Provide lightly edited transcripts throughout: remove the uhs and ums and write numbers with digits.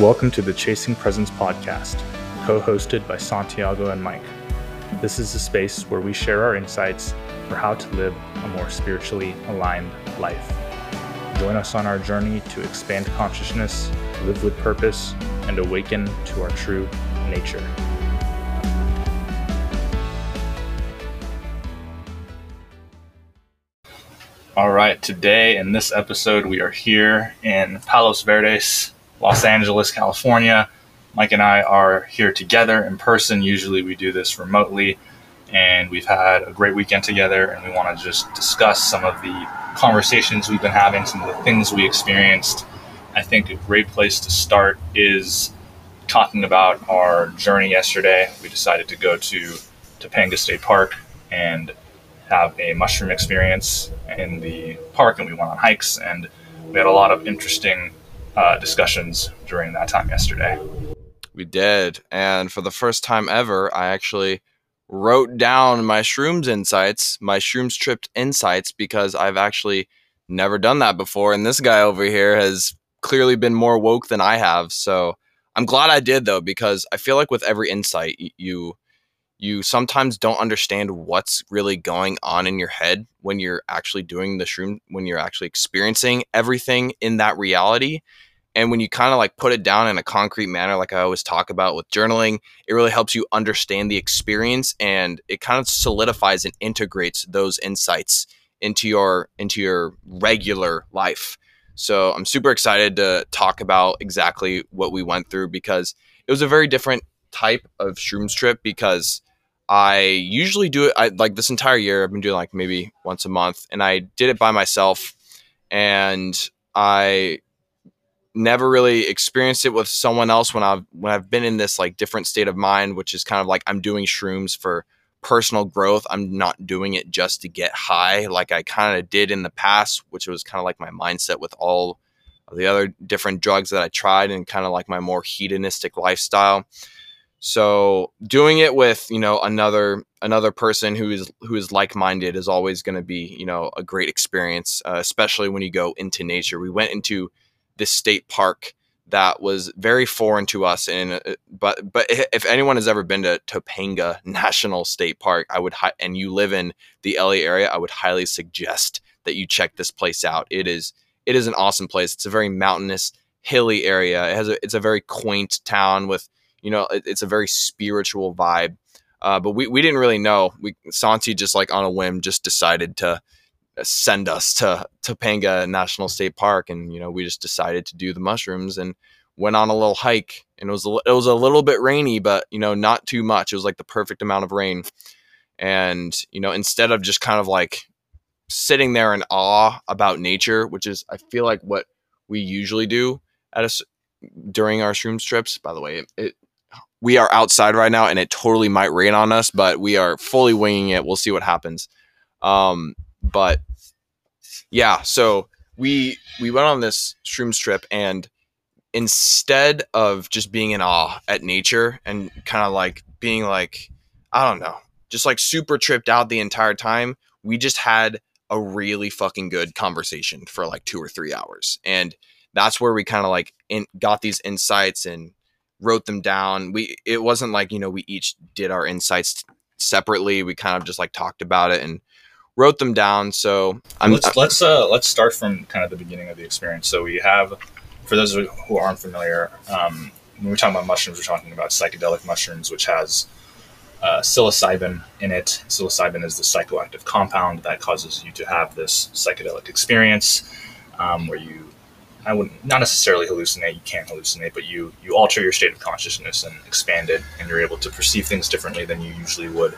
Welcome to the Chasing Presence podcast, co-hosted by Santiago and Mike. This is a space where we share our insights for how to live a more spiritually aligned life. Join us on our journey to expand consciousness, live with purpose, and awaken to our true nature. All right, today in this episode, we are here in Palos Verdes, Los Angeles, California. Mike and I are here together in person. Usually we do this remotely, and we've had a great weekend together, and we want to just discuss some of the conversations we've been having, some of the things we experienced. I think a great place to start is talking about our journey yesterday. We decided to go to Topanga State Park and have a mushroom experience in the park, and we went on hikes, and we had a lot of interesting discussions during that time yesterday. We did, and for the first time ever, I actually wrote down my shrooms insights, my shrooms trip insights, because I've actually never done that before, and this guy over here has clearly been more woke than I have. So I'm glad I did, though, because I feel like with every insight, you sometimes don't understand what's really going on in your head when you're actually doing the shroom, when you're actually experiencing everything in that reality. And when you kind of like put it down in a concrete manner, like I always talk about with journaling, it really helps you understand the experience, and it kind of solidifies and integrates those insights into your regular life. So I'm super excited to talk about exactly what we went through, because it was a very different type of shrooms trip, because I usually do it like this entire year. I've been doing like maybe once a month, and I did it by myself, and I never really experienced it with someone else when I've been in this like different state of mind, which is kind of like I'm doing shrooms for personal growth. I'm not doing it just to get high like I kind of did in the past, which was kind of like my mindset with all of the other different drugs that I tried, and kind of like my more hedonistic lifestyle. So doing it with, you know, another person who is like-minded is always going to be, you know, a great experience, especially when you go into nature. We went into this state park that was very foreign to us. And but if anyone has ever been to Topanga National State Park, I would, and you live in the LA area, I would highly suggest that you check this place out. It is an awesome place. It's a very mountainous, hilly area. It's a very quaint town with, you know, it's a very spiritual vibe. But we didn't really know. Santi just like on a whim just decided to send us to Topanga National State Park, and you know, we just decided to do the mushrooms and went on a little hike, and it was a little bit rainy, but you know, not too much. It was like the perfect amount of rain, and you know, instead of just kind of like sitting there in awe about nature, which is I feel like what we usually do during our shroom trips. By the way, we are outside right now, and it totally might rain on us, but we are fully winging it. We'll see what happens. But yeah, so we went on this shrooms trip, and instead of just being in awe at nature and kind of like being like, I don't know, just like super tripped out the entire time, we just had a really fucking good conversation for like 2 or 3 hours. And that's where we kind of like got these insights and wrote them down. It wasn't like, you know, we each did our insights separately. We kind of just like talked about it and wrote them down. So let's start from kind of the beginning of the experience. So we have, for those who aren't familiar, when we're talking about mushrooms, we're talking about psychedelic mushrooms, which has psilocybin in it. Psilocybin is the psychoactive compound that causes you to have this psychedelic experience, where I wouldn't not necessarily hallucinate. You can't hallucinate, but you alter your state of consciousness and expand it, and you're able to perceive things differently than you usually would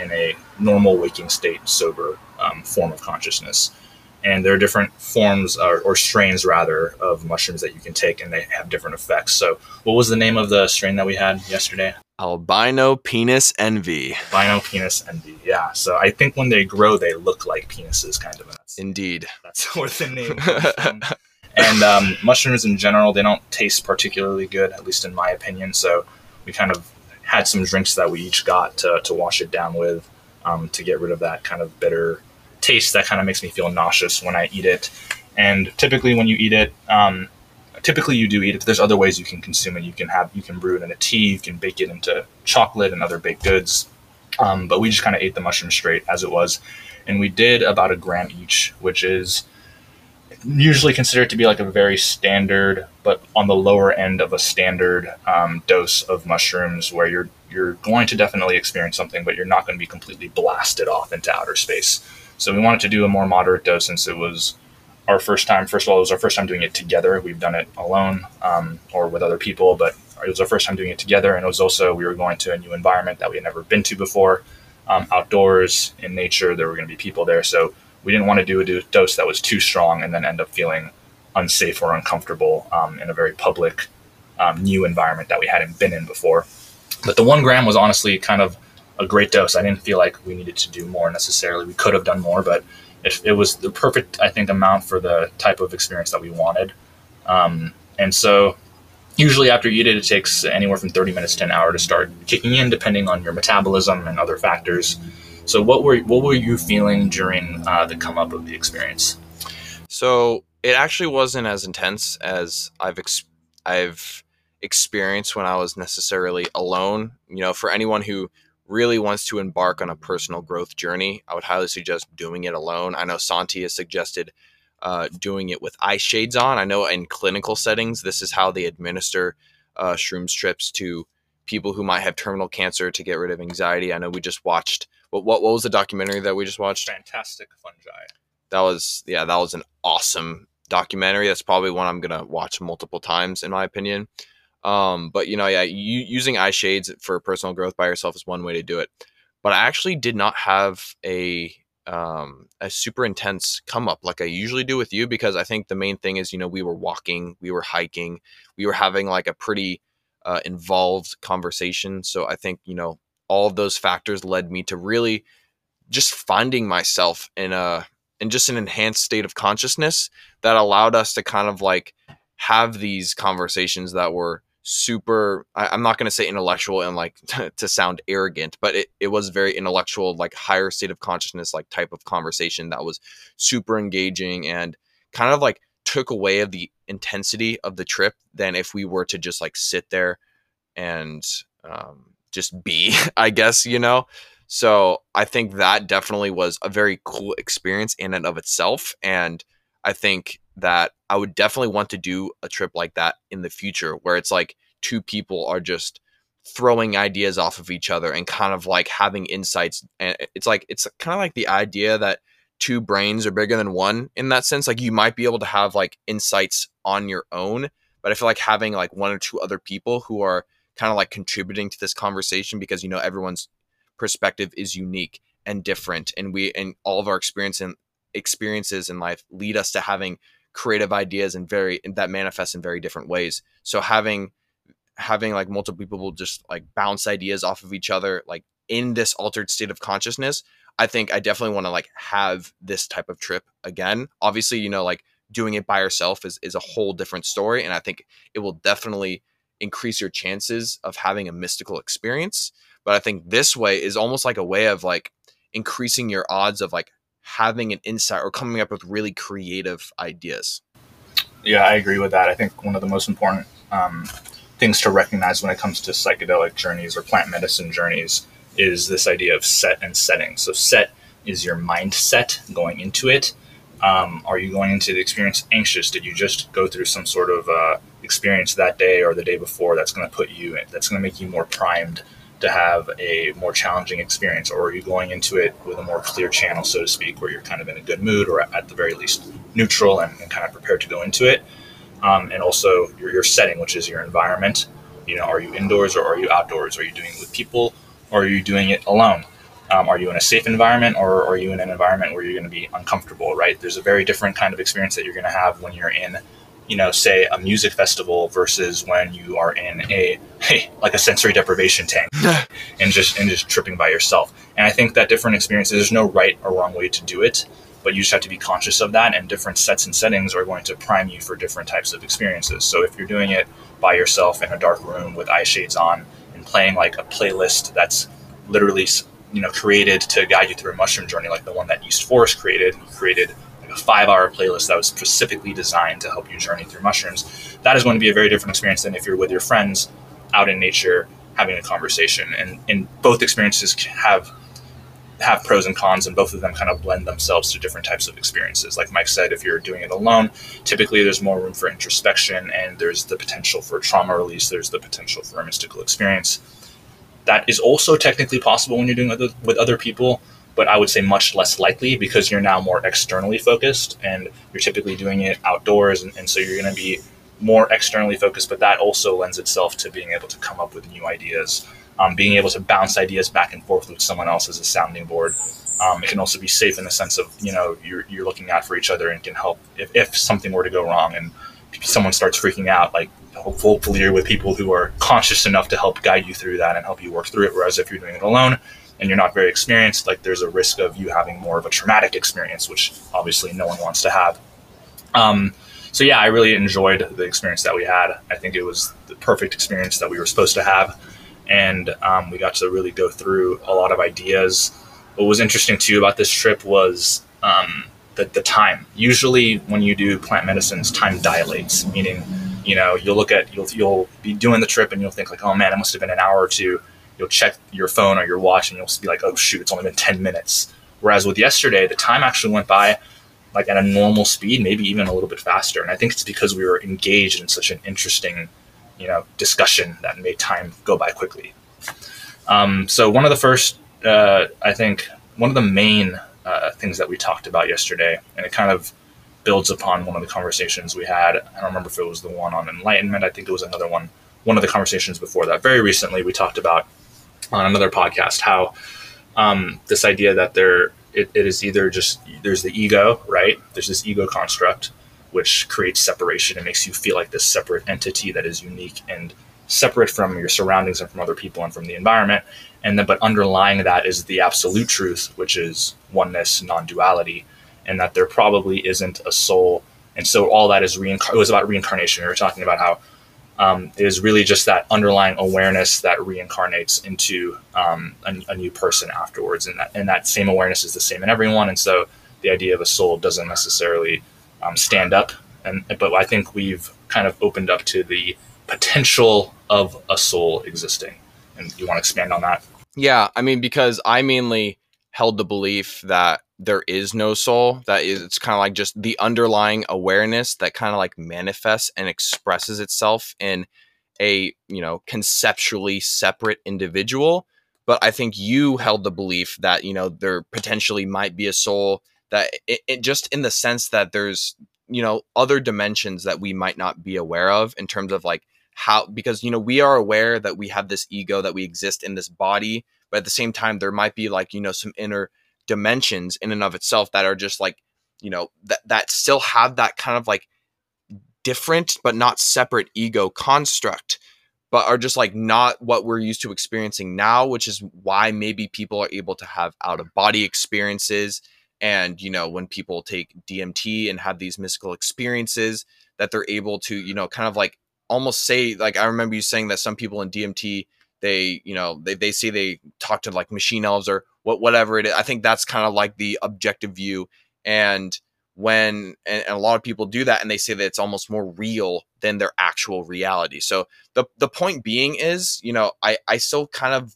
in a normal waking state, sober form of consciousness. And there are different forms or strains rather of mushrooms that you can take, and they have different effects. So what was the name of the strain that we had yesterday? Albino penis envy. Albino penis envy, yeah. So I think when they grow, they look like penises, kind of. Indeed. That's where the name comes from. And mushrooms in general, they don't taste particularly good, at least in my opinion. So we kind of had some drinks that we each got to wash it down with, to get rid of that kind of bitter taste that kind of makes me feel nauseous when I eat it. And typically when you eat it, Typically you do eat it. There's other ways you can consume it. You can brew it in a tea, you can bake it into chocolate and other baked goods. But we just kind of ate the mushroom straight as it was. And we did about 1 gram each, which is usually considered to be like a very standard, but on the lower end of a standard dose of mushrooms, where you're going to definitely experience something, but you're not going to be completely blasted off into outer space. So we wanted to do a more moderate dose since it was our first time. First of all, it was our first time doing it together. We've done it alone or with other people, but it was our first time doing it together. And it was also, we were going to a new environment that we had never been to before, outdoors in nature. There were going to be people there. So we didn't want to do a dose that was too strong and then end up feeling unsafe or uncomfortable in a very public new environment that we hadn't been in before. But the 1 gram was honestly kind of a great dose. I didn't feel like we needed to do more necessarily. We could have done more, but it was the perfect, I think, amount for the type of experience that we wanted. And so usually after you eat it, it takes anywhere from 30 minutes to an hour to start kicking in, depending on your metabolism and other factors. So what were you feeling during the come up of the experience? So it actually wasn't as intense as I've experienced when I was necessarily alone. You know, for anyone who really wants to embark on a personal growth journey, I would highly suggest doing it alone. I know Santi has suggested doing it with eye shades on. I know in clinical settings, this is how they administer shrooms trips to people who might have terminal cancer to get rid of anxiety. I know we just watched, what was the documentary that we just watched? Fantastic Fungi. That was an awesome documentary. That's probably one I'm going to watch multiple times in my opinion. But you know, yeah, using eye shades for personal growth by yourself is one way to do it. But I actually did not have a super intense come up like I usually do with you, because I think the main thing is, you know, we were walking, we were hiking, we were having like a pretty involved conversation. So I think, you know, all of those factors led me to really just finding myself in just an enhanced state of consciousness that allowed us to kind of like have these conversations that were super, I'm not going to say intellectual and like to sound arrogant, but it was very intellectual, like higher state of consciousness, like type of conversation that was super engaging and kind of like took away of the intensity of the trip than if we were to just like sit there and just be, I guess, you know? So I think that definitely was a very cool experience in and of itself. And I think that I would definitely want to do a trip like that in the future, where it's like two people are just throwing ideas off of each other and kind of like having insights. And it's kind of like the idea that two brains are bigger than one in that sense. Like you might be able to have like insights on your own, but I feel like having like one or two other people who are kind of like contributing to this conversation, because, you know, everyone's perspective is unique and different. And all of our experiences in life lead us to having creative ideas and that manifest in very different ways. So having like multiple people just like bounce ideas off of each other, like in this altered state of consciousness, I think I definitely want to like have this type of trip again. Obviously, you know, like doing it by yourself is a whole different story. And I think it will definitely increase your chances of having a mystical experience. But I think this way is almost like a way of like increasing your odds of like having an insight or coming up with really creative ideas. Yeah, I agree with that. I think one of the most important things to recognize when it comes to psychedelic journeys or plant medicine journeys is this idea of set and setting. So set is your mindset going into it. Are you going into the experience anxious? Did you just go through some sort of experience that day or the day before that's going to that's going to make you more primed to have a more challenging experience? Or are you going into it with a more clear channel, so to speak, where you're kind of in a good mood or at the very least neutral and kind of prepared to go into it? And also your setting, which is your environment. You know, are you indoors or are you outdoors? Are you doing it with people or are you doing it alone? Are you in a safe environment or are you in an environment where you're going to be uncomfortable, right? There's a very different kind of experience that you're going to have when you're in, you know, say a music festival versus when you are in a sensory deprivation tank and just tripping by yourself. And I think that different experiences, there's no right or wrong way to do it, but you just have to be conscious of that, and different sets and settings are going to prime you for different types of experiences. So if you're doing it by yourself in a dark room with eye shades on and playing like a playlist that's literally, you know, created to guide you through a mushroom journey, like the one that East Forest created like a 5-hour playlist that was specifically designed to help you journey through mushrooms, that is going to be a very different experience than if you're with your friends out in nature having a conversation. And both experiences have pros and cons, and both of them kind of blend themselves to different types of experiences. Like Mike said, if you're doing it alone, typically there's more room for introspection, and there's the potential for trauma release, there's the potential for a mystical experience. That is also technically possible when you're doing it with other people, but I would say much less likely because you're now more externally focused, and you're typically doing it outdoors, and so you're going to be more externally focused, but that also lends itself to being able to come up with new ideas. Being able to bounce ideas back and forth with someone else as a sounding board. It can also be safe in the sense of, you know, you're looking out for each other and can help if something were to go wrong and someone starts freaking out, like hopefully you're with people who are conscious enough to help guide you through that and help you work through it. Whereas if you're doing it alone and you're not very experienced, like there's a risk of you having more of a traumatic experience, which obviously no one wants to have. So yeah, I really enjoyed the experience that we had. I think it was the perfect experience that we were supposed to have. And we got to really go through a lot of ideas. What was interesting too about this trip was the time. Usually when you do plant medicines, time dilates, meaning, you know, you'll be doing the trip and you'll think like, oh man, it must have been an hour or two. You'll check your phone or your watch and you'll be like, oh shoot, it's only been 10 minutes. Whereas with yesterday, the time actually went by like at a normal speed, maybe even a little bit faster. And I think it's because we were engaged in such an interesting, you know, discussion that made time go by quickly. So one of the first, I think, one of the main things that we talked about yesterday, and it kind of builds upon one of the conversations we had. I don't remember if it was the one on enlightenment. I think it was another one. One of the conversations before that, very recently, we talked about on another podcast how this idea that it is either just there's the ego, right? There's this ego construct, which creates separation and makes you feel like this separate entity that is unique and separate from your surroundings and from other people and from the environment. And then, but underlying that is the absolute truth, which is oneness, non-duality, and that there probably isn't a soul. And so all that is it was about reincarnation. We were talking about how it is really just that underlying awareness that reincarnates into a new person afterwards. And that same awareness is the same in everyone. And so the idea of a soul doesn't necessarily stand up, but I think we've kind of opened up to the potential of a soul existing. And you want to expand on that? Yeah, I mean, because I mainly held the belief that there is no soul. It's kind of like just the underlying awareness that kind of like manifests and expresses itself in a, you know, conceptually separate individual. But I think you held the belief that, you know, there potentially might be a soul. That it just in the sense that there's, you know, other dimensions that we might not be aware of in terms of like how, because, you know, we are aware that we have this ego, that we exist in this body, but at the same time, there might be like, you know, some inner dimensions in and of itself that are just like, you know, that still have that kind of like different, but not separate ego construct, but are just like not what we're used to experiencing now, which is why maybe people are able to have out of body experiences. And, you know, when people take DMT and have these mystical experiences, that they're able to, you know, kind of like almost say, like, I remember you saying that some people in DMT, they, you know, they say they talk to like machine elves or whatever it is. I think that's kind of like the objective view. And a lot of people do that and they say that it's almost more real than their actual reality. So the point being is, you know, I still kind of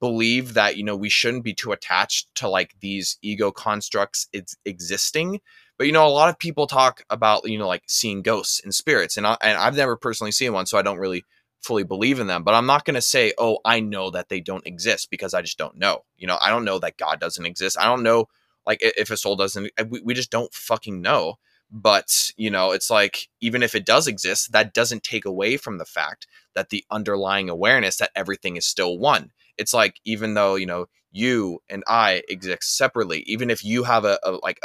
believe that, you know, we shouldn't be too attached to like these ego constructs existing. But, you know, a lot of people talk about, you know, like seeing ghosts and spirits, and I've never personally seen one, so I don't really fully believe in them. But I'm not going to say, oh, I know that they don't exist, because I just don't know. You know, I don't know that God doesn't exist. I don't know, like, if a soul doesn't, we just don't fucking know. But, you know, it's like, even if it does exist, that doesn't take away from the fact that the underlying awareness that everything is still one. It's like, even though, you know, you and I exist separately, even if you have a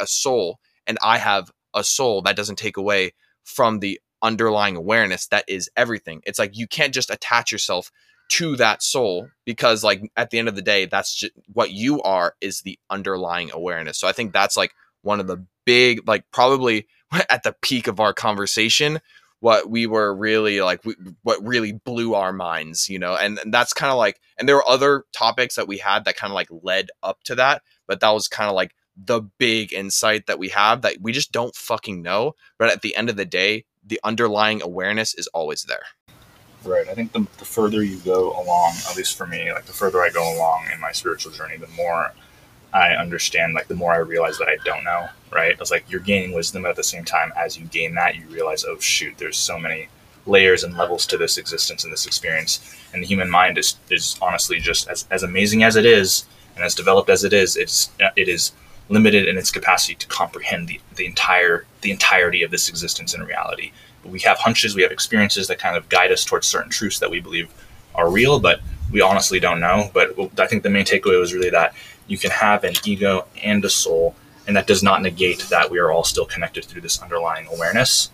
soul and I have a soul, that doesn't take away from the underlying awareness that is everything. It's like, you can't just attach yourself to that soul, because like at the end of the day, that's just what you are, is the underlying awareness. So I think that's like one of the big, like probably at the peak of our conversation, what we were really like, what really blew our minds, you know, and that's kind of like, and there were other topics that we had that kind of like led up to that, but that was kind of like the big insight that we have that we just don't fucking know. But at the end of the day, the underlying awareness is always there. Right. I think the further you go along, at least for me, like the further I go along in my spiritual journey, the more I understand, like the more I realize that I don't know, right? It's like you're gaining wisdom, but at the same time, as you gain that, you realize, oh shoot, there's so many layers and levels to this existence and this experience. And the human mind is honestly just as amazing as it is and as developed as it is, it is limited in its capacity to comprehend the entirety of this existence in reality. But we have hunches, we have experiences that kind of guide us towards certain truths that we believe are real, but we honestly don't know. But I think the main takeaway was really that you can have an ego and a soul, and that does not negate that we are all still connected through this underlying awareness.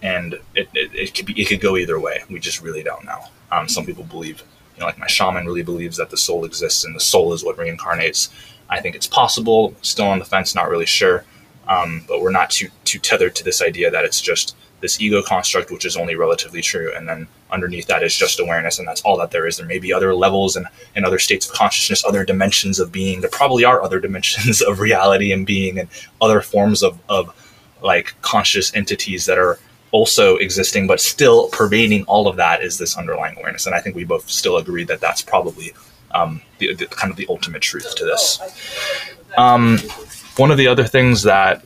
And it could go either way. We just really don't know. Some people believe, you know, like my shaman really believes that the soul exists and the soul is what reincarnates. I think it's possible, still on the fence, not really sure, but we're not too tethered to this idea that it's just this ego construct, which is only relatively true, and then underneath that is just awareness, and that's all that there is. There may be other levels and other states of consciousness, other dimensions of being. There probably are other dimensions of reality and being and other forms of like conscious entities that are also existing, but still pervading all of that is this underlying awareness. And I think we both still agree that that's probably the kind of the ultimate truth to this. One of the other things that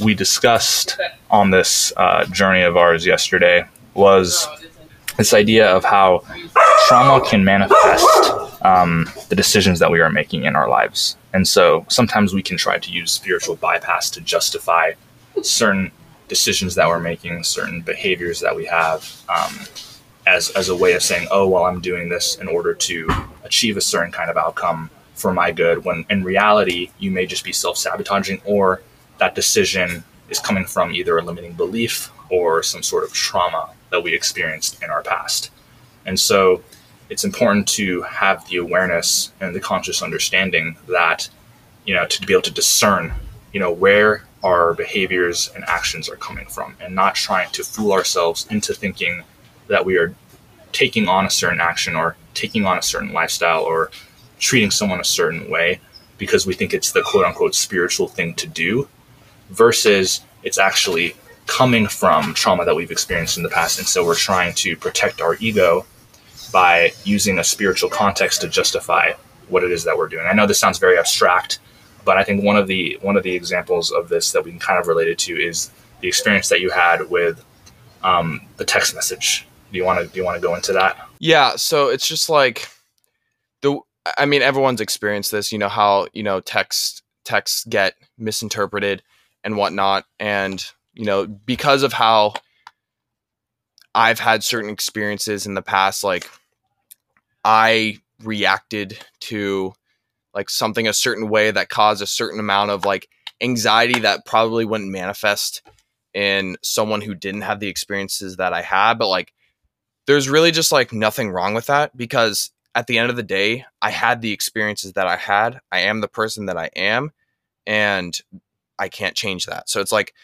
we discussed on this journey of ours yesterday was this idea of how trauma can manifest the decisions that we are making in our lives. And so sometimes we can try to use spiritual bypass to justify certain decisions that we're making, certain behaviors that we have, as a way of saying, oh, well, I'm doing this in order to achieve a certain kind of outcome for my good, when in reality, you may just be self-sabotaging, or that decision is coming from either a limiting belief or some sort of trauma that we experienced in our past. And so it's important to have the awareness and the conscious understanding that, you know, to be able to discern, you know, where our behaviors and actions are coming from, and not trying to fool ourselves into thinking that we are taking on a certain action or taking on a certain lifestyle or treating someone a certain way because we think it's the quote unquote spiritual thing to do, versus it's actually coming from trauma that we've experienced in the past. And so we're trying to protect our ego by using a spiritual context to justify what it is that we're doing. I know this sounds very abstract, but I think one of the examples of this that we can kind of relate it to is the experience that you had with the text message. Do you want to go into that? Yeah. So it's just like everyone's experienced this, you know, how, you know, texts get misinterpreted and whatnot. And, you know, because of how I've had certain experiences in the past, like I reacted to like something a certain way that caused a certain amount of like anxiety that probably wouldn't manifest in someone who didn't have the experiences that I had. But like, there's really just like nothing wrong with that, because at the end of the day, I had the experiences that I had. I am the person that I am, and I can't change that. So it's like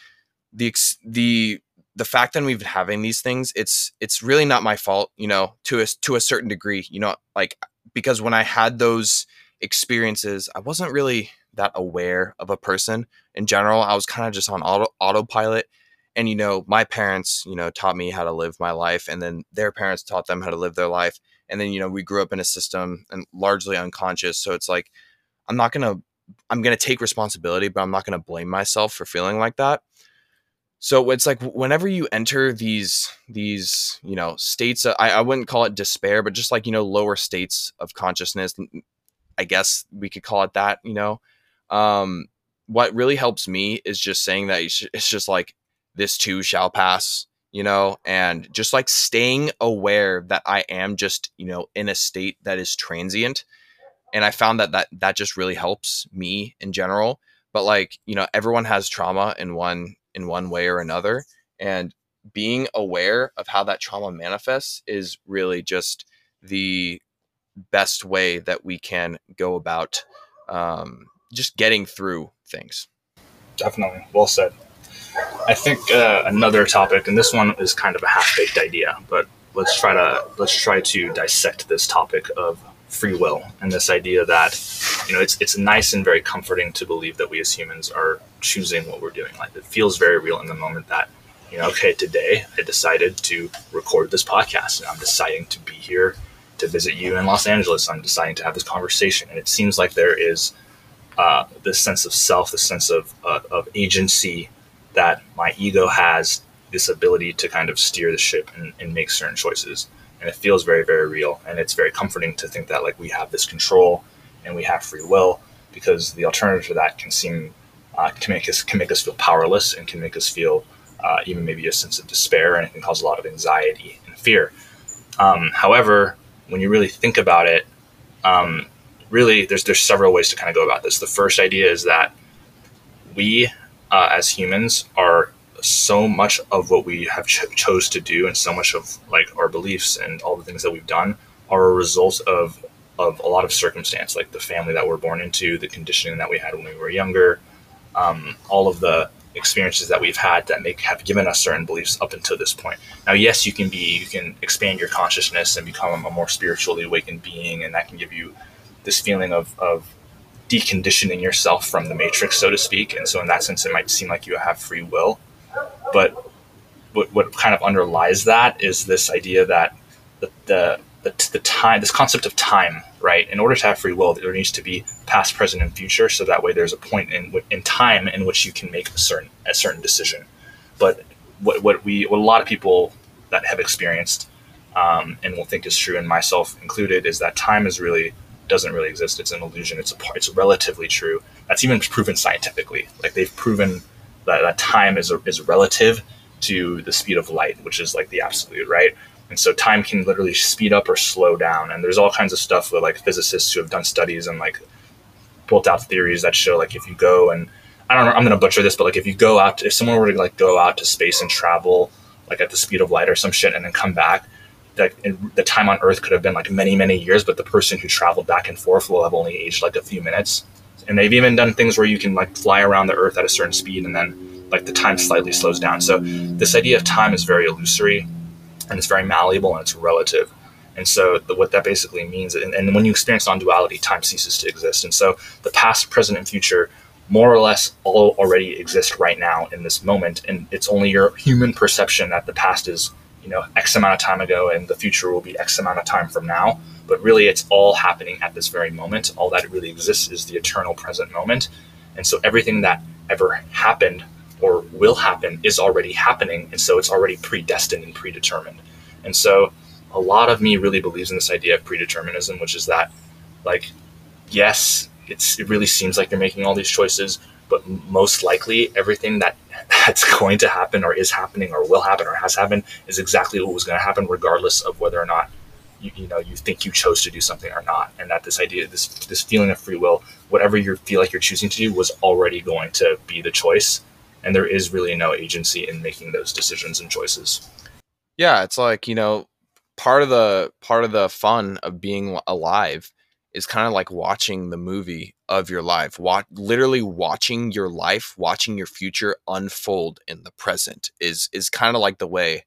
the fact that we've been having these things, it's really not my fault, you know, to a certain degree, you know, like, because when I had those experiences, I wasn't really that aware of a person in general. I was kind of just on autopilot. And, you know, my parents, you know, taught me how to live my life, and then their parents taught them how to live their life. And then, you know, we grew up in a system and largely unconscious. So it's like, I'm going to take responsibility, but I'm not going to blame myself for feeling like that. So it's like, whenever you enter these, you know, states, I wouldn't call it despair, but just like, you know, lower states of consciousness, I guess we could call it that, you know. What really helps me is just saying that it's just like, this too shall pass, you know, and just like staying aware that I am just, you know, in a state that is transient. And I found that just really helps me in general. But like, you know, everyone has trauma in one way or another, and being aware of how that trauma manifests is really just the best way that we can go about just getting through things. Definitely. Well said. I think another topic, and this one is kind of a half-baked idea, but let's try to dissect this topic of free will and this idea that, you know, it's nice and very comforting to believe that we as humans are choosing what we're doing. Like, it feels very real in the moment that, you know, okay, today I decided to record this podcast and I'm deciding to be here to visit you in Los Angeles. I'm deciding to have this conversation. And it seems like there is this sense of self, this sense of agency that my ego has, this ability to kind of steer the ship and make certain choices. And it feels very, very real. And it's very comforting to think that, like, we have this control and we have free will, because the alternative to that can seem, can make us feel powerless and can make us feel even maybe a sense of despair, and it can cause a lot of anxiety and fear. However, when you really think about it, really there's several ways to kind of go about this. The first idea is that we as humans are so much of what we have chose to do, and so much of like our beliefs and all the things that we've done are a result of a lot of circumstance, like the family that we're born into, the conditioning that we had when we were younger, all of the experiences that we've had that have given us certain beliefs up until this point. Now, yes, you can expand your consciousness and become a more spiritually awakened being, and that can give you this feeling of deconditioning yourself from the matrix, so to speak. And so in that sense, it might seem like you have free will. But what kind of underlies that is this idea that the time, this concept of time, right? In order to have free will, there needs to be past, present, and future. So that way, there's a point in time in which you can make a certain decision. But what a lot of people that have experienced and will think is true, and myself included, is that time doesn't really exist. It's an illusion. It's relatively true. That's even proven scientifically. Like, they've proven that time is relative to the speed of light, which is like the absolute, right? And so time can literally speed up or slow down. And there's all kinds of stuff with like physicists who have done studies and like built out theories that show, like, if you go and, I don't know, I'm going to butcher this, but like if someone were to like go out to space and travel like at the speed of light or some shit and then come back, that the time on Earth could have been like many, many years, but the person who traveled back and forth will have only aged like a few minutes. And they've even done things where you can like fly around the Earth at a certain speed and then like the time slightly slows down. So this idea of time is very illusory, and it's very malleable, and it's relative. And so what that basically means, and when you experience non-duality, time ceases to exist. And so the past, present, and future more or less all already exist right now in this moment. And it's only your human perception that the past is, you know, X amount of time ago and the future will be X amount of time from now. But really, it's all happening at this very moment. All that really exists is the eternal present moment. And so everything that ever happened or will happen is already happening. And so it's already predestined and predetermined. And so a lot of me really believes in this idea of predeterminism, which is that, like, yes, it really seems like you're making all these choices, but most likely everything that's going to happen or is happening or will happen or has happened is exactly what was going to happen, regardless of whether or not you think you chose to do something or not. And that this idea, this feeling of free will, whatever you feel like you're choosing to do was already going to be the choice. And there is really no agency in making those decisions and choices. Yeah, it's like, you know, part of the fun of being alive is kind of like watching the movie of your life, literally watching your life, watching your future unfold in the present is kind of like the way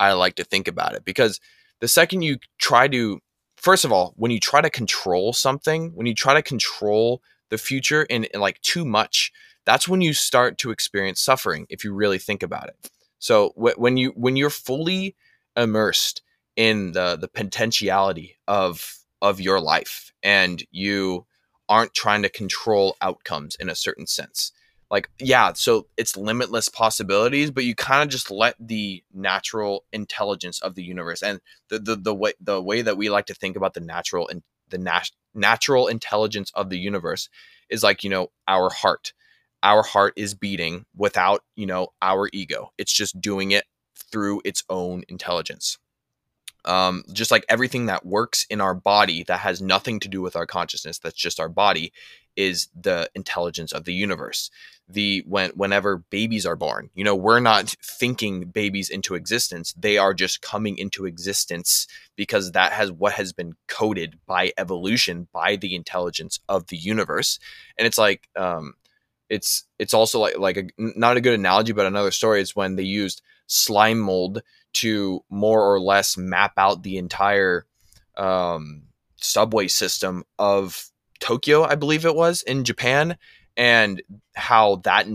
I like to think about it. Because the second you try to, first of all, when you try to control something, when you try to control the future in like too much, that's when you start to experience suffering, if you really think about it. So when you're fully immersed in the potentiality of your life, and you aren't trying to control outcomes in a certain sense, like, yeah, so it's limitless possibilities, but you kind of just let the natural intelligence of the universe and the way that we like to think about the natural and natural intelligence of the universe is like, you know, our heart. Our heart is beating without, you know, our ego. It's just doing it through its own intelligence. Just like everything that works in our body that has nothing to do with our consciousness, that's just our body, is the intelligence of the universe. Whenever babies are born, you know, we're not thinking babies into existence. They are just coming into existence because that has what has been coded by evolution, by the intelligence of the universe. And it's like, it's also like not a good analogy, but another story is when they used slime mold to more or less map out the entire subway system of Tokyo, I believe it was, in Japan, and how that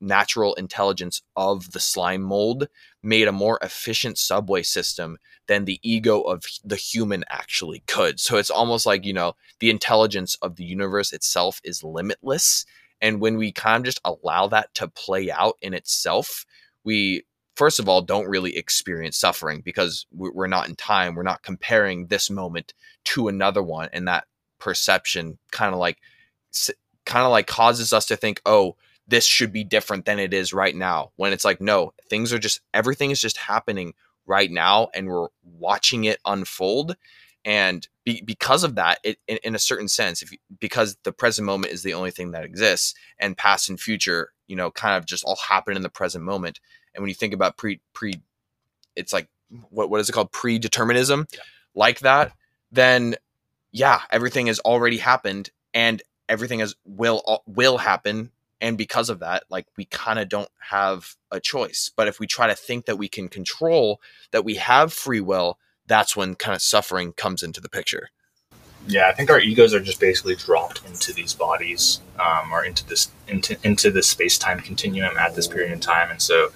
natural intelligence of the slime mold made a more efficient subway system than the ego of the human actually could. So it's almost like, you know, the intelligence of the universe itself is limitless. And when we kind of just allow that to play out in itself, we, first of all, don't really experience suffering because we're not in time. We're not comparing this moment to another one. And that perception kind of like causes us to think, oh, this should be different than it is right now. When it's like, no, things are just, everything is just happening right now. And we're watching it unfold. And because of that, in a certain sense, because the present moment is the only thing that exists, and past and future, you know, kind of just all happen in the present moment. And when you think about it's like, what is it called? Predeterminism, yeah. Like that, then yeah, everything has already happened and everything will happen. And because of that, like, we kind of don't have a choice. But if we try to think that we can control, that we have free will, that's when kind of suffering comes into the picture. Yeah, I think our egos are just basically dropped into these bodies, or into this space-time continuum at this period in time. And so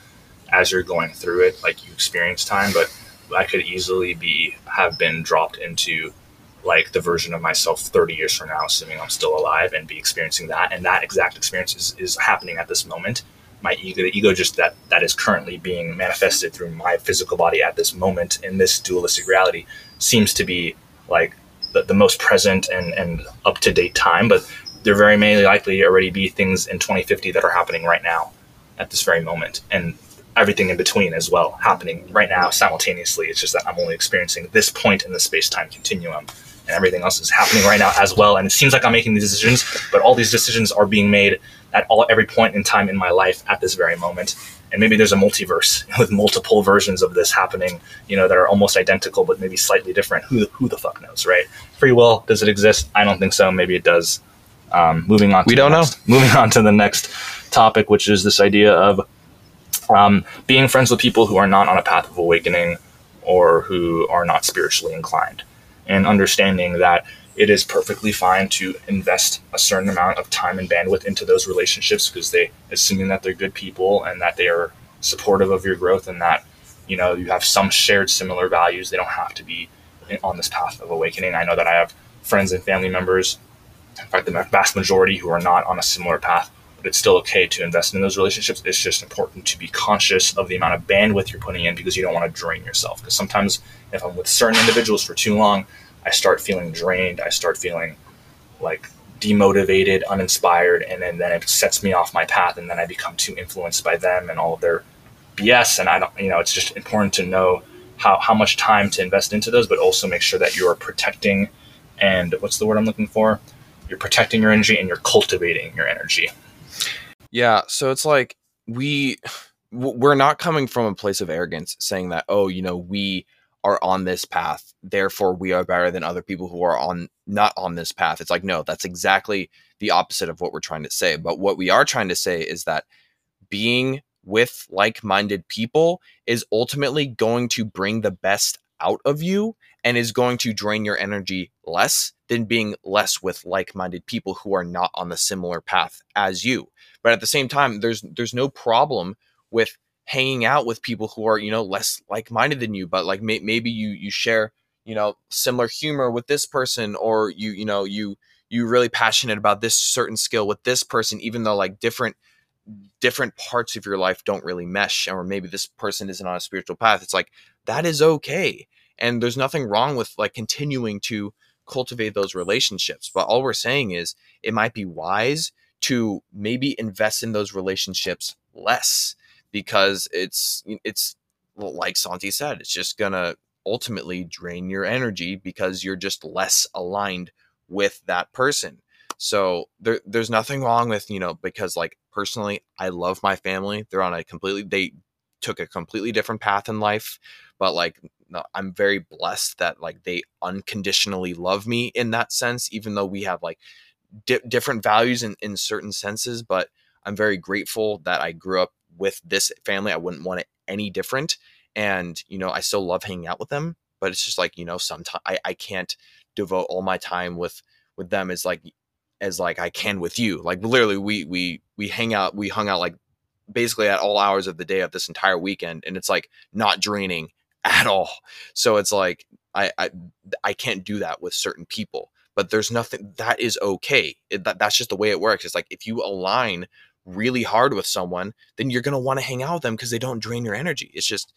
as you're going through it, like, you experience time, but I could easily have been dropped into like the version of myself 30 years from now, assuming I'm still alive, and be experiencing that. And that exact experience is happening at this moment. My ego, the ego just that is currently being manifested through my physical body at this moment in this dualistic reality, seems to be like the most present and up-to-date time. But there very may likely already be things in 2050 that are happening right now at this very moment, and everything in between as well, happening right now simultaneously. It's just that I'm only experiencing this point in the space-time continuum, and everything else is happening right now as well. And it seems like I'm making these decisions, but all these decisions are being made at every point in time in my life at this very moment. And maybe there's a multiverse with multiple versions of this happening, you know, that are almost identical, but maybe slightly different. Who the fuck knows, right? Free will, does it exist? I don't think so. Maybe it does. Moving on to the next topic, which is this idea of being friends with people who are not on a path of awakening or who are not spiritually inclined, and understanding that it is perfectly fine to invest a certain amount of time and bandwidth into those relationships, because assuming that they're good people and that they are supportive of your growth and that, you know, you have some shared similar values. They don't have to be on this path of awakening. I know that I have friends and family members, in fact, the vast majority, who are not on a similar path, but it's still okay to invest in those relationships. It's just important to be conscious of the amount of bandwidth you're putting in, because you don't want to drain yourself. Because sometimes if I'm with certain individuals for too long, I start feeling drained. I start feeling like demotivated, uninspired, and then it sets me off my path, and then I become too influenced by them and all of their BS. And I don't, you know, it's just important to know how much time to invest into those, but also make sure that you're protecting, and what's the word I'm looking for? You're protecting your energy and you're cultivating your energy. Yeah. So it's like, we're not coming from a place of arrogance saying that, oh, you know, we are on this path, therefore we are better than other people who are not on this path. It's like, no, that's exactly the opposite of what we're trying to say. But what we are trying to say is that being with like-minded people is ultimately going to bring the best out of you and is going to drain your energy less than being less with like-minded people who are not on the similar path as you. But at the same time, there's no problem with hanging out with people who are, you know, less like-minded than you, but like maybe you share, you know, similar humor with this person, or you're really passionate about this certain skill with this person, even though like different parts of your life don't really mesh, or maybe this person isn't on a spiritual path. It's like, that is okay. And there's nothing wrong with like continuing to cultivate those relationships. But all we're saying is it might be wise to maybe invest in those relationships less, because it's like Santi said, it's just going to ultimately drain your energy because you're just less aligned with that person. So there's nothing wrong with, you know, because like personally, I love my family. They took a completely different path in life, but like, I'm very blessed that like they unconditionally love me in that sense, even though we have like different values in certain senses. But I'm very grateful that I grew up with this family. I wouldn't want it any different. And, you know, I still love hanging out with them, but it's just like, you know, sometimes I can't devote all my time with them as I can with you. Like literally we hung out like basically at all hours of the day of this entire weekend. And it's like not draining at all. So it's like, I can't do that with certain people, but there's nothing that is okay. That's just the way it works. It's like, if you align really hard with someone, then you're going to want to hang out with them because they don't drain your energy. It's just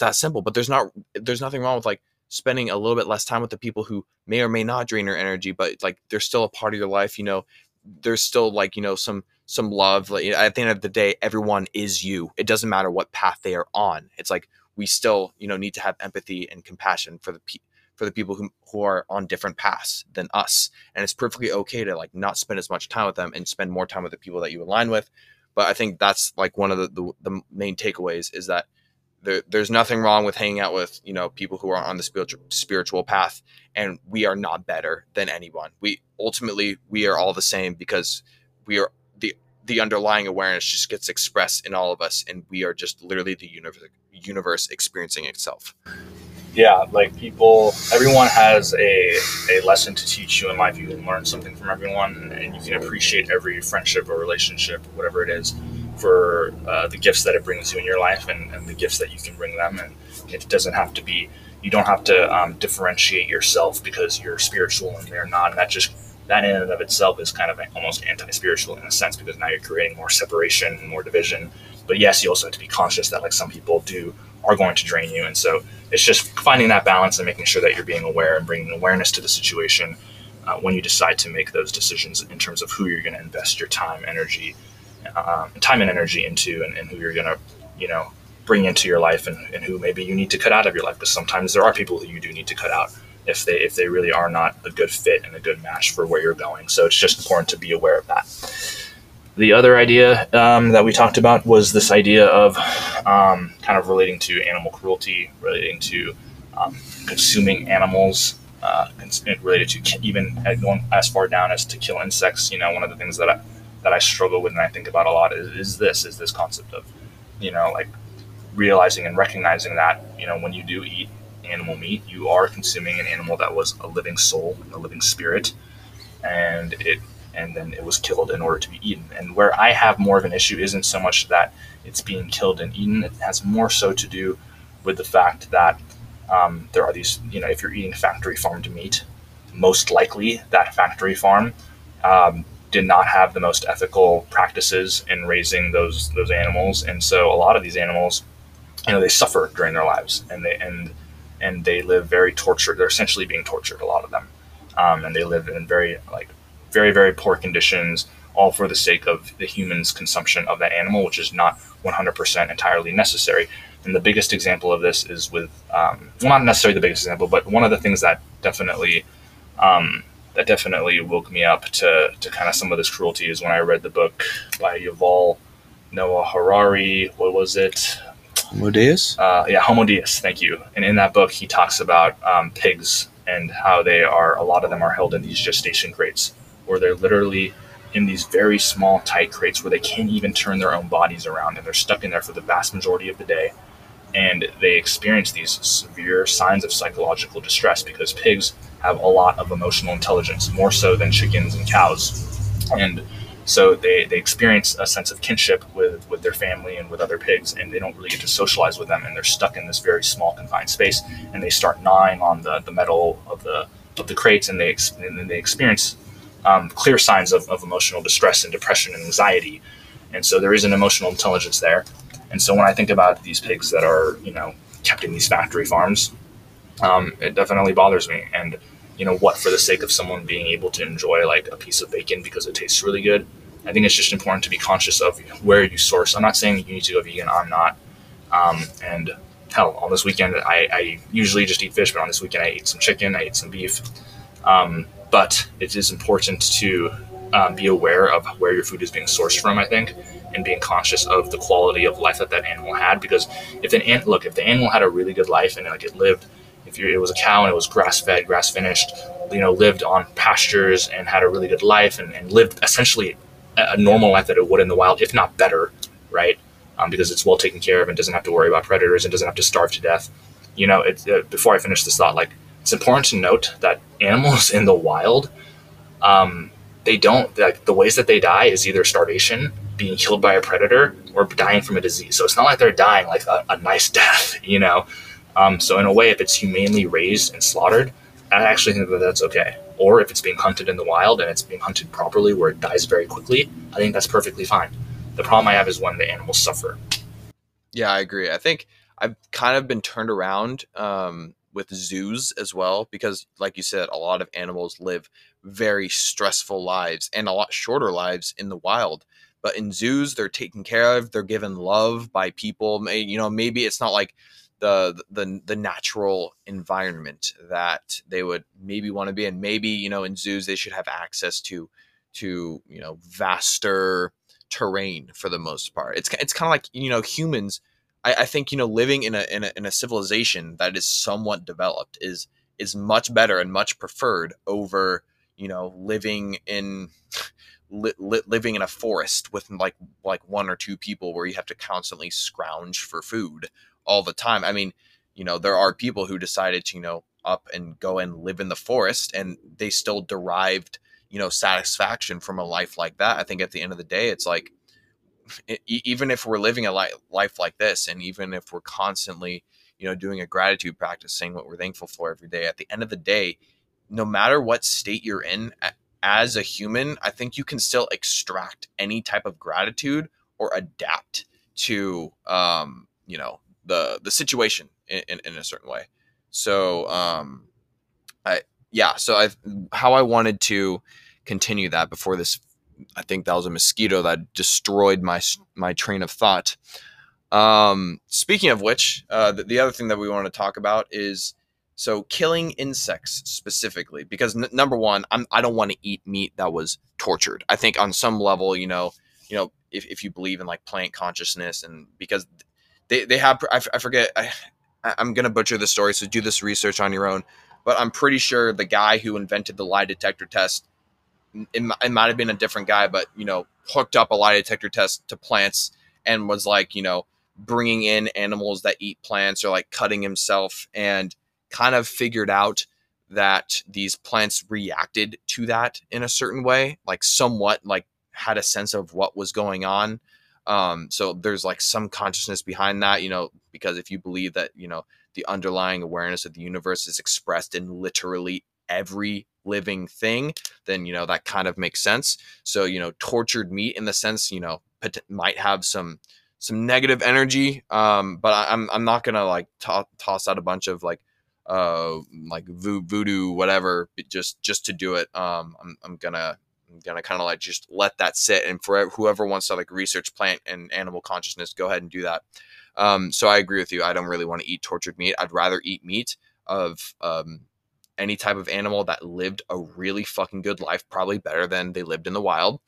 that simple, but there's nothing wrong with like spending a little bit less time with the people who may or may not drain your energy, but like, they're still a part of your life. You know, there's still like, you know, some love. Like, at the end of the day, everyone is you. It doesn't matter what path they are on. It's like, we still, you know, need to have empathy and compassion for the people who are on different paths than us. And it's perfectly okay to like not spend as much time with them and spend more time with the people that you align with. But I think that's like one of the main takeaways is that there's nothing wrong with hanging out with, you know, people who are on the spiritual path, and we are not better than anyone. We are all the same because we are the underlying awareness just gets expressed in all of us. And we are just literally the universe experiencing itself. Yeah. Like everyone has a lesson to teach you in life. You can learn something from everyone, and you can appreciate every friendship or relationship, whatever it is, for the gifts that it brings you in your life and the gifts that you can bring them. And it doesn't have to be, you don't have to differentiate yourself because you're spiritual and they're not. And that in and of itself is kind of almost anti-spiritual in a sense, because now you're creating more separation and more division. But yes, you also have to be conscious that like some people are going to drain you. And so it's just finding that balance and making sure that you're being aware and bringing awareness to the situation when you decide to make those decisions in terms of who you're going to invest your time and energy into, and who you're going to, you know, bring into your life, and who maybe you need to cut out of your life. Because sometimes there are people who you do need to cut out if they really are not a good fit and a good match for where you're going. So it's just important to be aware of that. The other idea that we talked about was this idea of kind of relating to animal cruelty, relating to consuming animals, related to even going as far down as to kill insects. You know, one of the things that I struggle with and I think about a lot is this concept of, you know, like realizing and recognizing that, you know, when you do eat animal meat, you are consuming an animal that was a living soul and a living spirit, and then it was killed in order to be eaten. And where I have more of an issue isn't so much that it's being killed and eaten. It has more so to do with the fact that there are these, you know, if you're eating factory farmed meat, most likely that factory farm did not have the most ethical practices in raising those animals. And so a lot of these animals, you know, they suffer during their lives, and they live very tortured. They're essentially being tortured, a lot of them. And they live in very, very poor conditions, all for the sake of the human's consumption of that animal, which is not 100% entirely necessary. And the biggest example of this is with, well, not necessarily the biggest example, but one of the things that definitely woke me up to kind of some of this cruelty is when I read the book by Yuval Noah Harari. What was it? Homo Deus? Yeah, Homo Deus. Thank you. And in that book, he talks about pigs and how they are, a lot of them are held in these gestation crates, where they're literally in these very small, tight crates where they can't even turn their own bodies around, and they're stuck in there for the vast majority of the day. And they experience these severe signs of psychological distress because pigs have a lot of emotional intelligence, more so than chickens and cows. And so they experience a sense of kinship with their family and with other pigs, and they don't really get to socialize with them, and they're stuck in this very small confined space, and they start gnawing on the metal of the crates, and they experience clear signs of emotional distress and depression and anxiety. And so there is an emotional intelligence there. And so when I think about these pigs that are, you know, kept in these factory farms, it definitely bothers me. And, you know, what, for the sake of someone being able to enjoy like a piece of bacon because it tastes really good? I think it's just important to be conscious of where you source. I'm not saying you need to go vegan. I'm not. And hell, on this weekend, I usually just eat fish, but on this weekend I ate some chicken, I ate some beef. But it is important to be aware of where your food is being sourced from, I think, and being conscious of the quality of life that animal had. Because if the animal had a really good life and like it lived, it was a cow and it was grass-fed, grass-finished, you know, lived on pastures and had a really good life and lived essentially a normal life that it would in the wild, if not better, right? Because it's well taken care of and doesn't have to worry about predators and doesn't have to starve to death. You know, before I finish this thought, like, it's important to note that animals in the wild, they don't, like, the ways that they die is either starvation, being killed by a predator, or dying from a disease. So it's not like they're dying like a nice death, you know? So in a way, if it's humanely raised and slaughtered, I actually think that that's okay. Or if it's being hunted in the wild and it's being hunted properly where it dies very quickly, I think that's perfectly fine. The problem I have is when the animals suffer. Yeah, I agree. I think I've kind of been turned around with zoos as well, because like you said, a lot of animals live very stressful lives and a lot shorter lives in the wild. But in zoos, they're taken care of. They're given love by people. You know, maybe it's not like the natural environment that they would maybe want to be in. Maybe, you know, in zoos, they should have access to, you know, vaster terrain for the most part. It's kind of like, you know, humans, I think, you know, living in a civilization that is somewhat developed is much better and much preferred over, you know, living in a forest with like one or two people where you have to constantly scrounge for food all the time. I mean, you know, there are people who decided to, you know, up and go and live in the forest, and they still derived, you know, satisfaction from a life like that. I think at the end of the day, it's like, even if we're living a life like this, and even if we're constantly, you know, doing a gratitude practice, saying what we're thankful for every day, at the end of the day, no matter what state you're in as a human, I think you can still extract any type of gratitude or adapt to, you know, the situation in a certain way. So, how I wanted to continue that before this, I think that was a mosquito that destroyed my train of thought. Speaking of which, the other thing that we want to talk about is, so killing insects specifically, because number one, I don't want to eat meat that was tortured. I think on some level, you know, if you believe in like plant consciousness, and because they have, I forget, I'm going to butcher the story, so do this research on your own, but I'm pretty sure the guy who invented the lie detector test, it might've been a different guy, but, you know, hooked up a lie detector test to plants and was like, you know, bringing in animals that eat plants or like cutting himself, and kind of figured out that these plants reacted to that in a certain way, like somewhat, like had a sense of what was going on. So there's like some consciousness behind that, you know, because if you believe that, you know, the underlying awareness of the universe is expressed in literally every living thing, then, you know, that kind of makes sense. So, you know, tortured meat in the sense, you know, might have some negative energy. But I'm not going to like toss out a bunch of like voodoo, whatever, just to do it. I'm gonna kind of like just let that sit, and for whoever wants to like research plant and animal consciousness, go ahead and do that. So I agree with you. I don't really want to eat tortured meat. I'd rather eat meat of any type of animal that lived a really fucking good life, probably better than they lived in the wild,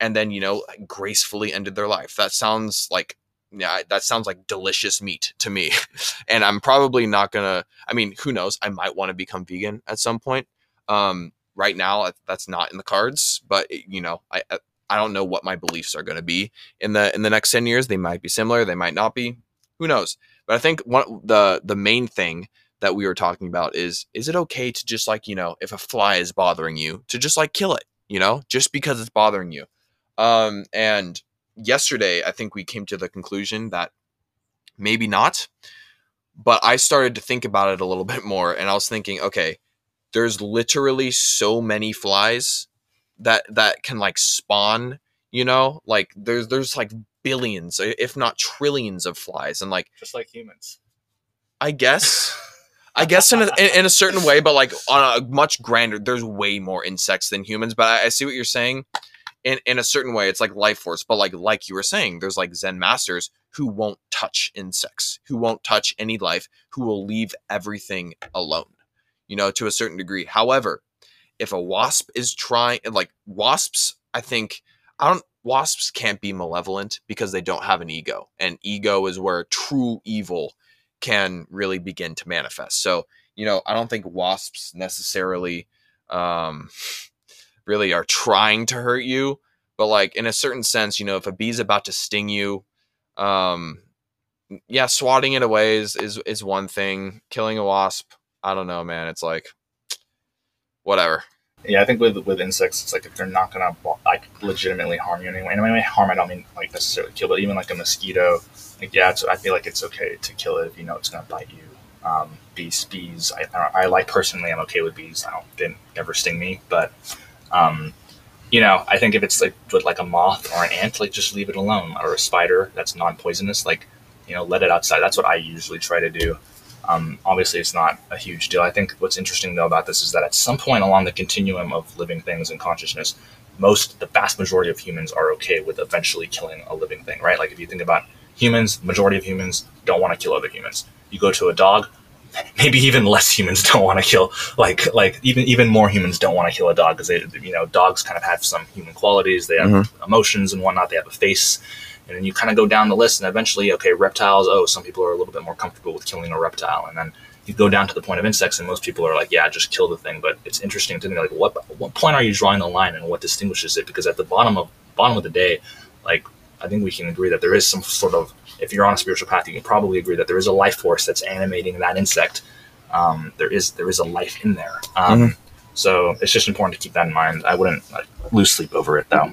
and then, you know, gracefully ended their life. That sounds like, yeah, that sounds like delicious meat to me. And I'm probably not gonna, I mean, who knows? I might want to become vegan at some point. Right now, that's not in the cards, but you know, I don't know what my beliefs are going to be in the next 10 years. They might be similar. They might not be, who knows? But I think the main thing that we were talking about is it okay to just like, you know, if a fly is bothering you, to just like kill it, you know, just because it's bothering you. And yesterday, I think we came to the conclusion that maybe not, but I started to think about it a little bit more, and I was thinking, okay, there's literally so many flies that can like spawn, you know, like there's like billions, if not trillions of flies, and like just like humans, I guess. I guess in a certain way, but like on a much grander, there's way more insects than humans. But I see what you're saying. In a certain way, it's like life force. But like you were saying, there's like Zen masters who won't touch insects, who won't touch any life, who will leave everything alone, you know, to a certain degree. However, if a wasp is trying, like wasps, wasps can't be malevolent because they don't have an ego. And ego is where true evil can really begin to manifest. So, you know, I don't think wasps necessarily really are trying to hurt you, but like in a certain sense, you know, if a bee's about to sting you, swatting it away is one thing. Killing a wasp, I don't know, man. It's like, whatever. Yeah, I think with insects, it's like if they're not gonna like legitimately harm you in any way. And when I mean harm, I don't mean like necessarily kill, but even like a mosquito, like yeah, I feel like it's okay to kill it if you know it's gonna bite you. Bees, I like personally, I'm okay with bees. They never sting me, but you know, I think if it's like with like a moth or an ant, like just leave it alone, or a spider that's non-poisonous, like you know, let it outside. That's what I usually try to do. Obviously, it's not a huge deal. I think what's interesting, though, about this is that at some point along the continuum of living things and consciousness, the vast majority of humans are okay with eventually killing a living thing, right? Like if you think about humans, majority of humans don't want to kill other humans. You go to a dog, maybe even less humans don't want to kill, even more humans don't want to kill a dog because they, you know, dogs kind of have some human qualities. They have emotions and whatnot. They have a face. And then you kind of go down the list and eventually, okay, reptiles, oh, some people are a little bit more comfortable with killing a reptile. And then you go down to the point of insects and most people are like, yeah, just kill the thing. But it's interesting to me, like, what point are you drawing the line and what distinguishes it? Because at the bottom of the day, like, I think we can agree that there is some sort of, if you're on a spiritual path, you can probably agree that there is a life force that's animating that insect. There is a life in there. So it's just important to keep that in mind. I wouldn't lose sleep over it, though.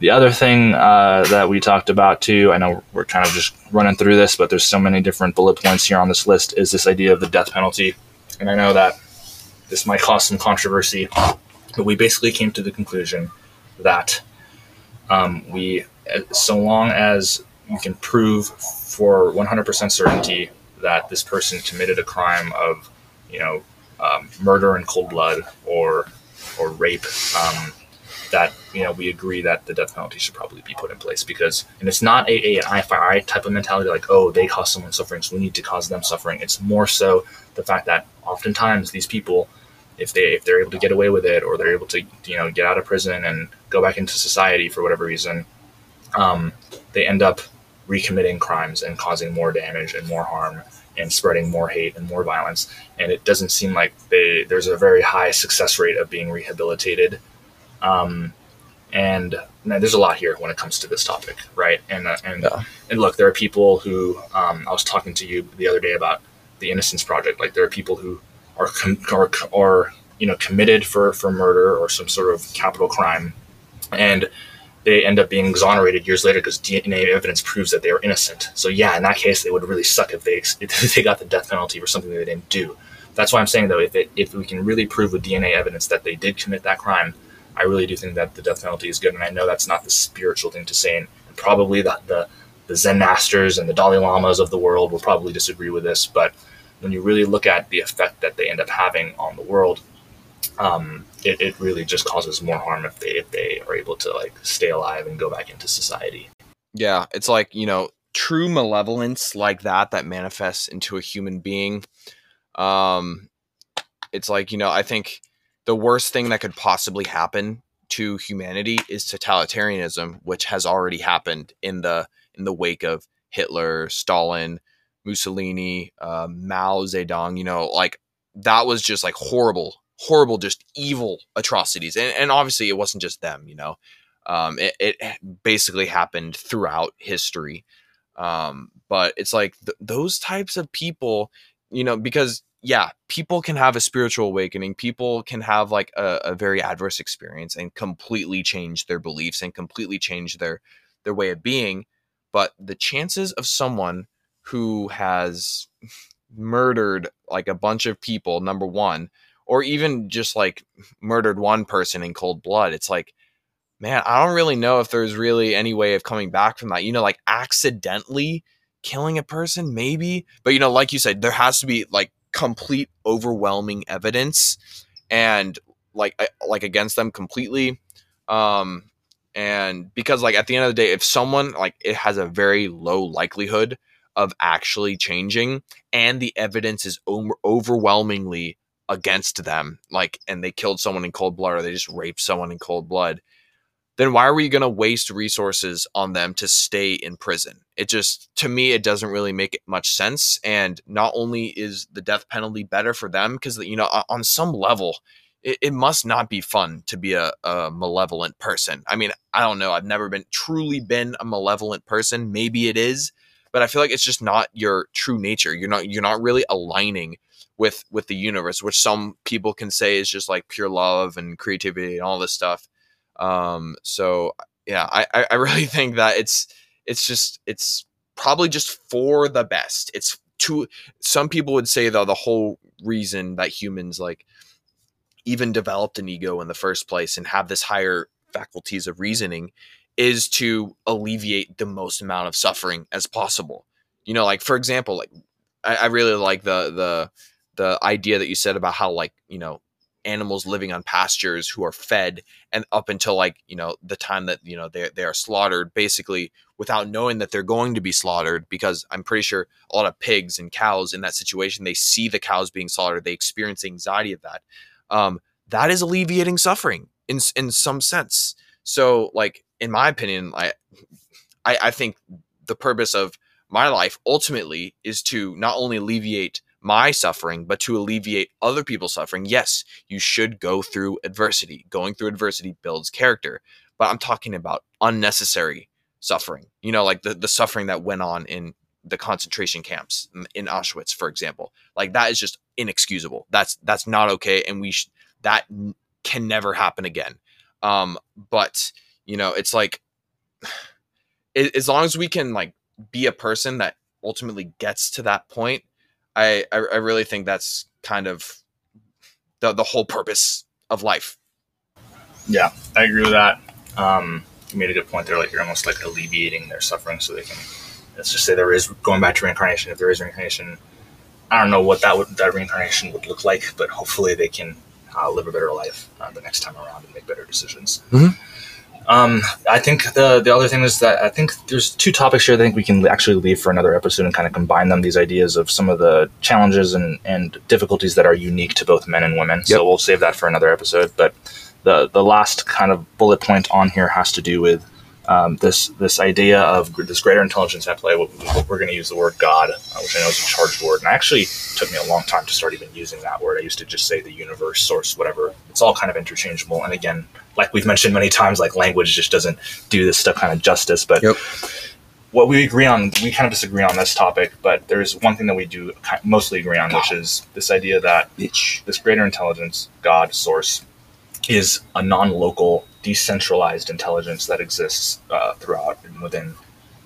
The other thing that we talked about too, I know we're kind of just running through this, but there's so many different bullet points here on this list, is this idea of the death penalty. And I know that this might cause some controversy, but we basically came to the conclusion that so long as you can prove for 100% certainty that this person committed a crime of, you know, murder in cold blood or rape, that, you know, we agree that the death penalty should probably be put in place because, and it's not an eye for eye type of mentality, like, oh, they caused someone suffering, so we need to cause them suffering. It's more so the fact that oftentimes these people, if they're able to get away with it or they're able to, you know, get out of prison and go back into society for whatever reason, they end up recommitting crimes and causing more damage and more harm and spreading more hate and more violence. And it doesn't seem like there's a very high success rate of being rehabilitated. And now there's a lot here when it comes to this topic, right? And look, there are people who, I was talking to you the other day about the Innocence Project. Like there are people who are you know, committed for murder or some sort of capital crime, and they end up being exonerated years later because DNA evidence proves that they are innocent. So yeah, in that case, they would really suck if they got the death penalty for something they didn't do. That's why I'm saying though, if we can really prove with DNA evidence that they did commit that crime, I really do think that the death penalty is good, and I know that's not the spiritual thing to say, and probably the Zen masters and the Dalai Lamas of the world will probably disagree with this, but when you really look at the effect that they end up having on the world, it really just causes more harm if they are able to like stay alive and go back into society. Yeah, it's like, you know, true malevolence like that manifests into a human being. It's like, you know, I think the worst thing that could possibly happen to humanity is totalitarianism, which has already happened in the wake of Hitler, Stalin, Mussolini, Mao Zedong. You know, like that was just like horrible, just evil atrocities. And obviously it wasn't just them, you know, it basically happened throughout history. But it's like those types of people, you know, because yeah, people can have a spiritual awakening. People can have like a very adverse experience and completely change their beliefs and completely change their way of being. But the chances of someone who has murdered like a bunch of people, number one, or even just like murdered one person in cold blood, it's like, man, I don't really know if there's really any way of coming back from that, you know, like accidentally killing a person maybe. But, you know, like you said, there has to be like complete overwhelming evidence and like against them completely. And because like at the end of the day, if someone like it has a very low likelihood of actually changing and the evidence is overwhelmingly against them, like, and they killed someone in cold blood or they just raped someone in cold blood, then why are we going to waste resources on them to stay in prison? It just, to me, it doesn't really make much sense. And not only is the death penalty better for them, because, you know, on some level, it must not be fun to be a malevolent person. I mean, I don't know. I've never truly been a malevolent person. Maybe it is, but I feel like it's just not your true nature. You're not really aligning with the universe, which some people can say is just like pure love and creativity and all this stuff. So yeah, I really think that it's probably just for the best. It's too, some people would say though, the whole reason that humans like even developed an ego in the first place and have this higher faculties of reasoning is to alleviate the most amount of suffering as possible. You know, like for example, like I really like the idea that you said about how like, you know, animals living on pastures who are fed and up until like, you know, the time that, you know, they are slaughtered basically without knowing that they're going to be slaughtered, because I'm pretty sure a lot of pigs and cows in that situation, they see the cows being slaughtered. They experience anxiety of that. That is alleviating suffering in some sense. So like, in my opinion, I think the purpose of my life ultimately is to not only alleviate my suffering, but to alleviate other people's suffering. Yes, you should go through adversity. Going through adversity builds character, but I'm talking about unnecessary suffering, you know, like the suffering that went on in the concentration camps in Auschwitz, for example. Like that is just inexcusable. That's not okay. And that can never happen again. But you know, it's like, as long as we can like be a person that ultimately gets to that point, I really think that's kind of the whole purpose of life. Yeah, I agree with that. You made a good point there. Like you're almost like alleviating their suffering so they can, let's just say there is, going back to reincarnation, if there is reincarnation, I don't know what that reincarnation would look like, but hopefully they can live a better life the next time around and make better decisions. Mm-hmm. I think the other thing is that I think there's two topics here that I think we can actually leave for another episode and kind of combine them, these ideas of some of the challenges and difficulties that are unique to both men and women. Yep. So we'll save that for another episode. But the last kind of bullet point on here has to do with this idea of this greater intelligence at play. We're going to use the word God, which I know is a charged word. And actually took me a long time to start even using that word. I used to just say the universe, source, whatever. It's all kind of interchangeable. And again, like we've mentioned many times, like language just doesn't do this stuff kind of justice. But yep. What we agree on, we kind of disagree on this topic, but there's one thing that we do mostly agree on, which is this idea that this greater intelligence, God, source, is a non-local, decentralized intelligence that exists throughout and within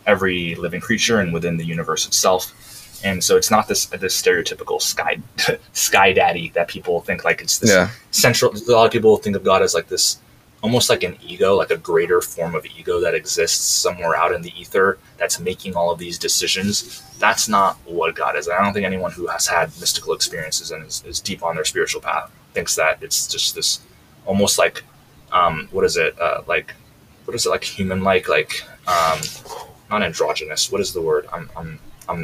every living creature and within the universe itself. And so it's not this stereotypical sky daddy that people think like it's this central. A lot of people think of God as like this, almost like an ego, like a greater form of ego that exists somewhere out in the ether that's making all of these decisions. That's not what God is. I don't think anyone who has had mystical experiences and is deep on their spiritual path thinks that it's just this almost like, not androgynous. What is the word?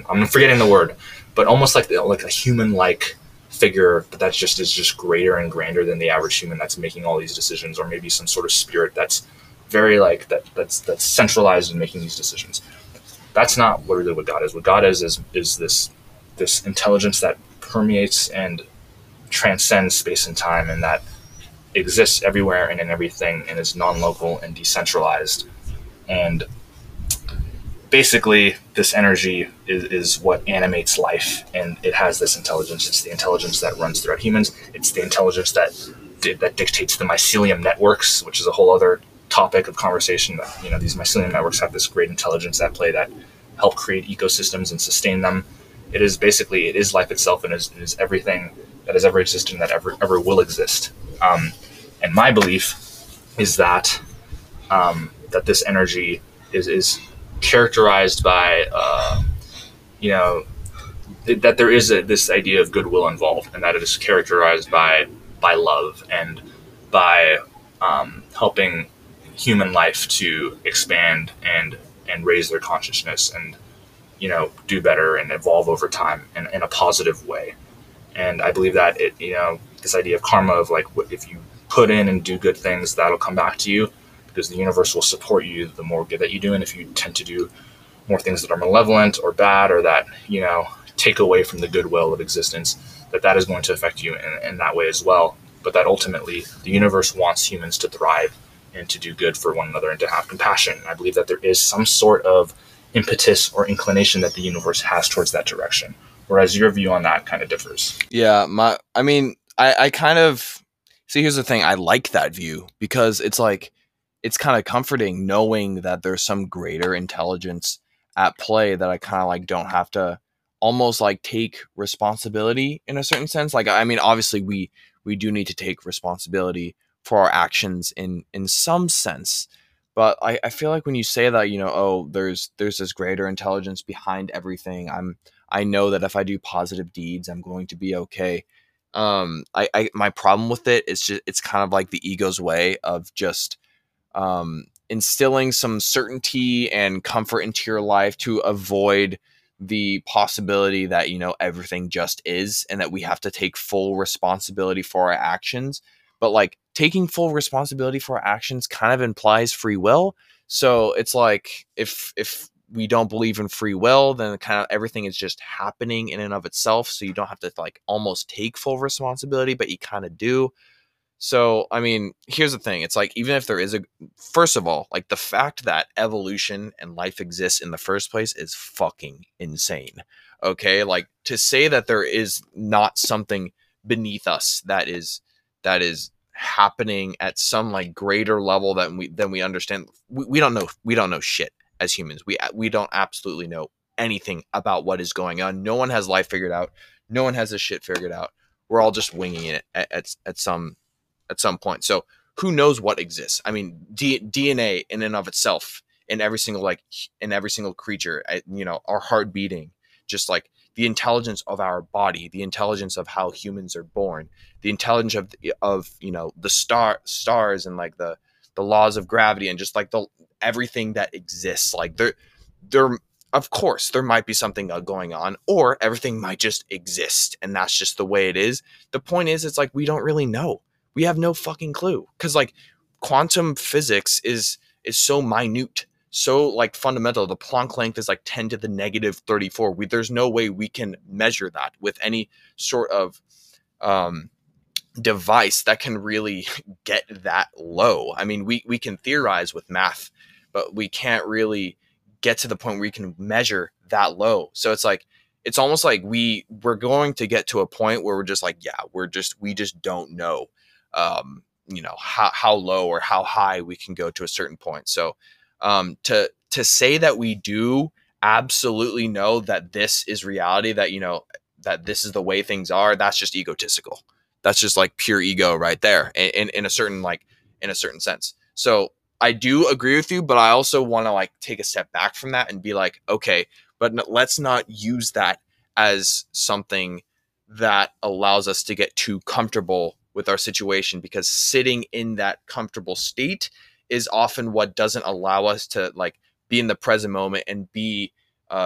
I'm forgetting the word, but almost like a human-like figure, but that's is just greater and grander than the average human that's making all these decisions, or maybe some sort of spirit that's very like that's centralized in making these decisions. That's not really what God is. What God is this intelligence that permeates and transcends space and time, and that exists everywhere and in everything, and is non-local and decentralized. And basically this energy is what animates life, and it has this intelligence. It's the intelligence that runs throughout humans. It's the intelligence that dictates the mycelium networks, which is a whole other topic of conversation. You know, these mycelium networks have this great intelligence at play that help create ecosystems and sustain them. It is basically, it is life itself, and it is everything that has ever existed and that ever will exist. And my belief is that that this energy is characterized by, you know, that there is this idea of goodwill involved, and that it is characterized by love and by helping human life to expand and raise their consciousness and, you know, do better and evolve over time in a positive way. And I believe that it, you know, this idea of karma, of like, if you put in and do good things, that'll come back to you, because the universe will support you the more good that you do. And if you tend to do more things that are malevolent or bad, or that, you know, take away from the goodwill of existence, that is going to affect you in that way as well. But that ultimately the universe wants humans to thrive and to do good for one another and to have compassion. I believe that there is some sort of impetus or inclination that the universe has towards that direction. Whereas your view on that kind of differs. Yeah. I kind of see, here's the thing. I like that view because it's like, it's kind of comforting knowing that there's some greater intelligence at play that I kind of like, don't have to almost like take responsibility in a certain sense. Like, I mean, obviously we do need to take responsibility for our actions in some sense. But I feel like when you say that, you know, oh, there's this greater intelligence behind everything. I know that if I do positive deeds, I'm going to be okay. My problem with it is just, it's kind of like the ego's way of just, instilling some certainty and comfort into your life to avoid the possibility that, you know, everything just is, and that we have to take full responsibility for our actions. But like taking full responsibility for our actions kind of implies free will. So it's like, if we don't believe in free will, then kind of everything is just happening in and of itself. So you don't have to like almost take full responsibility, but you kind of do. So, I mean, here's the thing. It's like, even if there is first of all, like the fact that evolution and life exists in the first place is fucking insane. Okay. Like to say that there is not something beneath us that is happening at some like greater level than we understand. We don't know shit as humans. We don't absolutely know anything about what is going on. No one has life figured out. No one has this shit figured out. We're all just winging it at some point. So who knows what exists? I mean, DNA in and of itself, in every single creature, you know, our heart beating, just like the intelligence of our body, the intelligence of how humans are born, the intelligence of you know, the stars and like the laws of gravity and just like everything that exists. Like there, of course, there might be something going on, or everything might just exist. And that's just the way it is. The point is, it's like, we don't really know. We have no fucking clue, because like quantum physics is so minute, so like fundamental. The Planck length is like 10⁻³⁴. There's no way we can measure that with any sort of device that can really get that low. I mean, we can theorize with math, but we can't really get to the point where we can measure that low. So it's like, it's almost like we're going to get to a point where we're just like, yeah, we just don't know. You know, how low or how high we can go to a certain point. So, to say that we do absolutely know that this is reality, that, you know, that this is the way things are, that's just egotistical. That's just like pure ego right there in a certain sense. So I do agree with you, but I also want to like take a step back from that and be like, okay, but let's not use that as something that allows us to get too comfortable with our situation, because sitting in that comfortable state is often what doesn't allow us to like be in the present moment and be,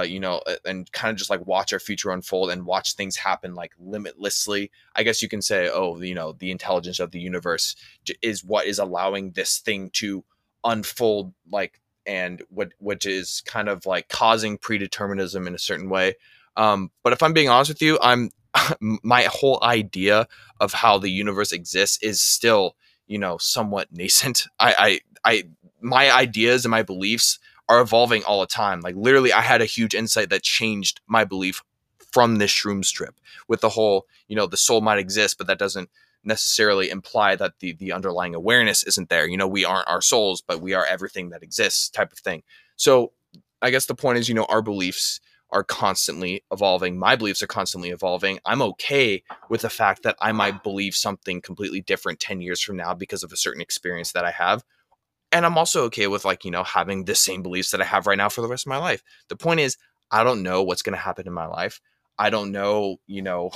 you know, and kind of just like watch our future unfold and watch things happen like limitlessly. I guess you can say, oh, you know, the intelligence of the universe is what is allowing this thing to unfold, like, and which is kind of like causing predeterminism in a certain way. But if I'm being honest with you, my whole idea of how the universe exists is still, you know, somewhat nascent. My ideas and my beliefs are evolving all the time. Like literally I had a huge insight that changed my belief from this shroom strip with the whole, you know, the soul might exist, but that doesn't necessarily imply that the underlying awareness isn't there. You know, we aren't our souls, but we are everything that exists type of thing. So I guess the point is, you know, our beliefs are constantly evolving. My beliefs are constantly evolving. I'm okay with the fact that I might believe something completely different 10 years from now because of a certain experience that I have. And I'm also okay with like, you know, having the same beliefs that I have right now for the rest of my life. The point is, I don't know what's going to happen in my life. I don't know, you know,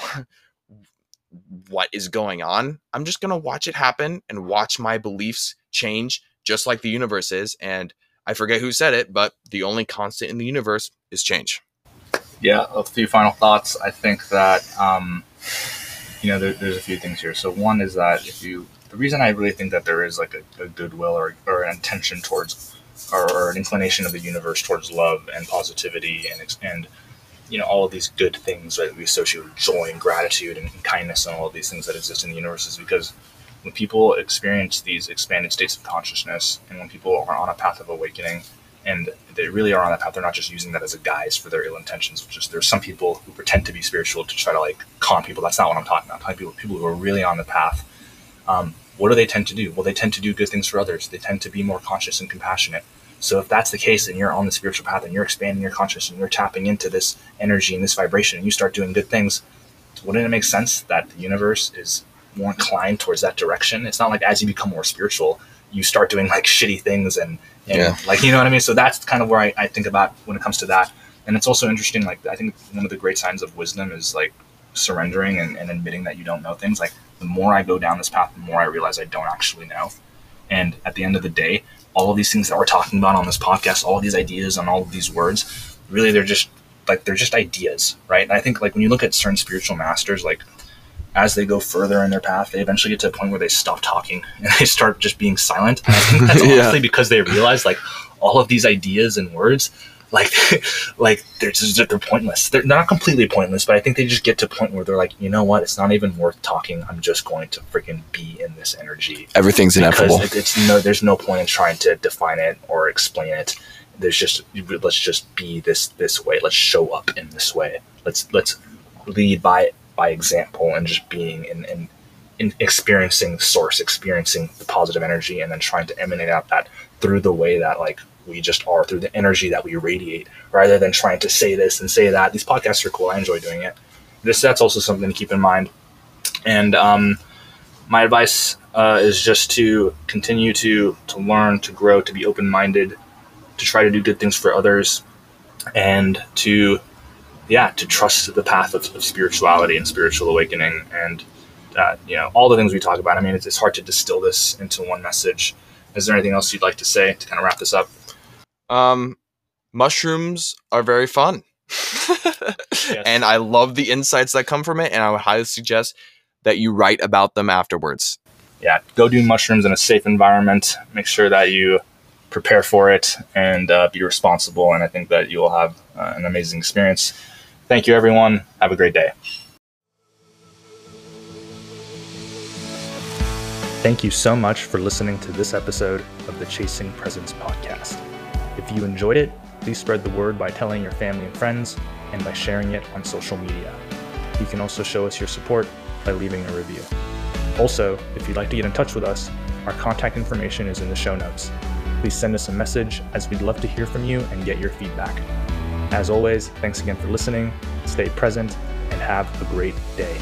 what is going on. I'm just going to watch it happen and watch my beliefs change, just like the universe is. And I forget who said it, but the only constant in the universe is change. Yeah, a few final thoughts. I think that, you know, there's a few things here. So one is that the reason I really think that there is like a goodwill or an intention towards, or an inclination of the universe towards love and positivity and you know, all of these good things that we associate with joy and gratitude and kindness and all of these things that exist in the universe, is because when people experience these expanded states of consciousness and when people are on a path of awakening and they really are on that path. They're not just using that as a guise for their ill intentions, which is there's some people who pretend to be spiritual to try to like con people. That's not what I'm talking about. I'm talking about people who are really on the path. What do they tend to do? Well, they tend to do good things for others. They tend to be more conscious and compassionate. So if that's the case and you're on the spiritual path and you're expanding your consciousness and you're tapping into this energy and this vibration and you start doing good things, wouldn't it make sense that the universe is more inclined towards that direction? It's not like as you become more spiritual, you start doing like shitty things and yeah. Like, you know what I mean? So that's kind of where I think about when it comes to that. And it's also interesting. Like, I think one of the great signs of wisdom is like surrendering and admitting that you don't know things. Like the more I go down this path, the more I realize I don't actually know. And at the end of the day, all of these things that we're talking about on this podcast, all of these ideas and all of these words, really, they're just ideas. Right. And I think like when you look at certain spiritual masters, like as they go further in their path, they eventually get to a point where they stop talking and they start just being silent. And I think that's honestly because they realize like all of these ideas and words, like they're pointless. They're not completely pointless, but I think they just get to a point where they're like, you know what? It's not even worth talking. I'm just going to freaking be in this energy. Everything's ineffable. There's no point in trying to define it or explain it. There's just, let's just be this way. Let's show up in this way. Let's lead by example and just being and experiencing the source, experiencing the positive energy, and then trying to emanate out that through the way that like we just are, through the energy that we radiate, rather than trying to say this and say that. These podcasts are cool. I enjoy doing it. That's also something to keep in mind. And my advice is just to continue to learn, to grow, to be open-minded, to try to do good things for others, and to trust the path of spirituality and spiritual awakening and, all the things we talk about. I mean, it's hard to distill this into one message. Is there anything else you'd like to say to kind of wrap this up? Mushrooms are very fun. Yes. And I love the insights that come from it. And I would highly suggest that you write about them afterwards. Yeah. Go do mushrooms in a safe environment. Make sure that you prepare for it and be responsible. And I think that you will have an amazing experience. Thank you, everyone. Have a great day. Thank you so much for listening to this episode of the Chasing Presence podcast. If you enjoyed it, please spread the word by telling your family and friends and by sharing it on social media. You can also show us your support by leaving a review. Also, if you'd like to get in touch with us, our contact information is in the show notes. Please send us a message as we'd love to hear from you and get your feedback. As always, thanks again for listening, stay present, and have a great day.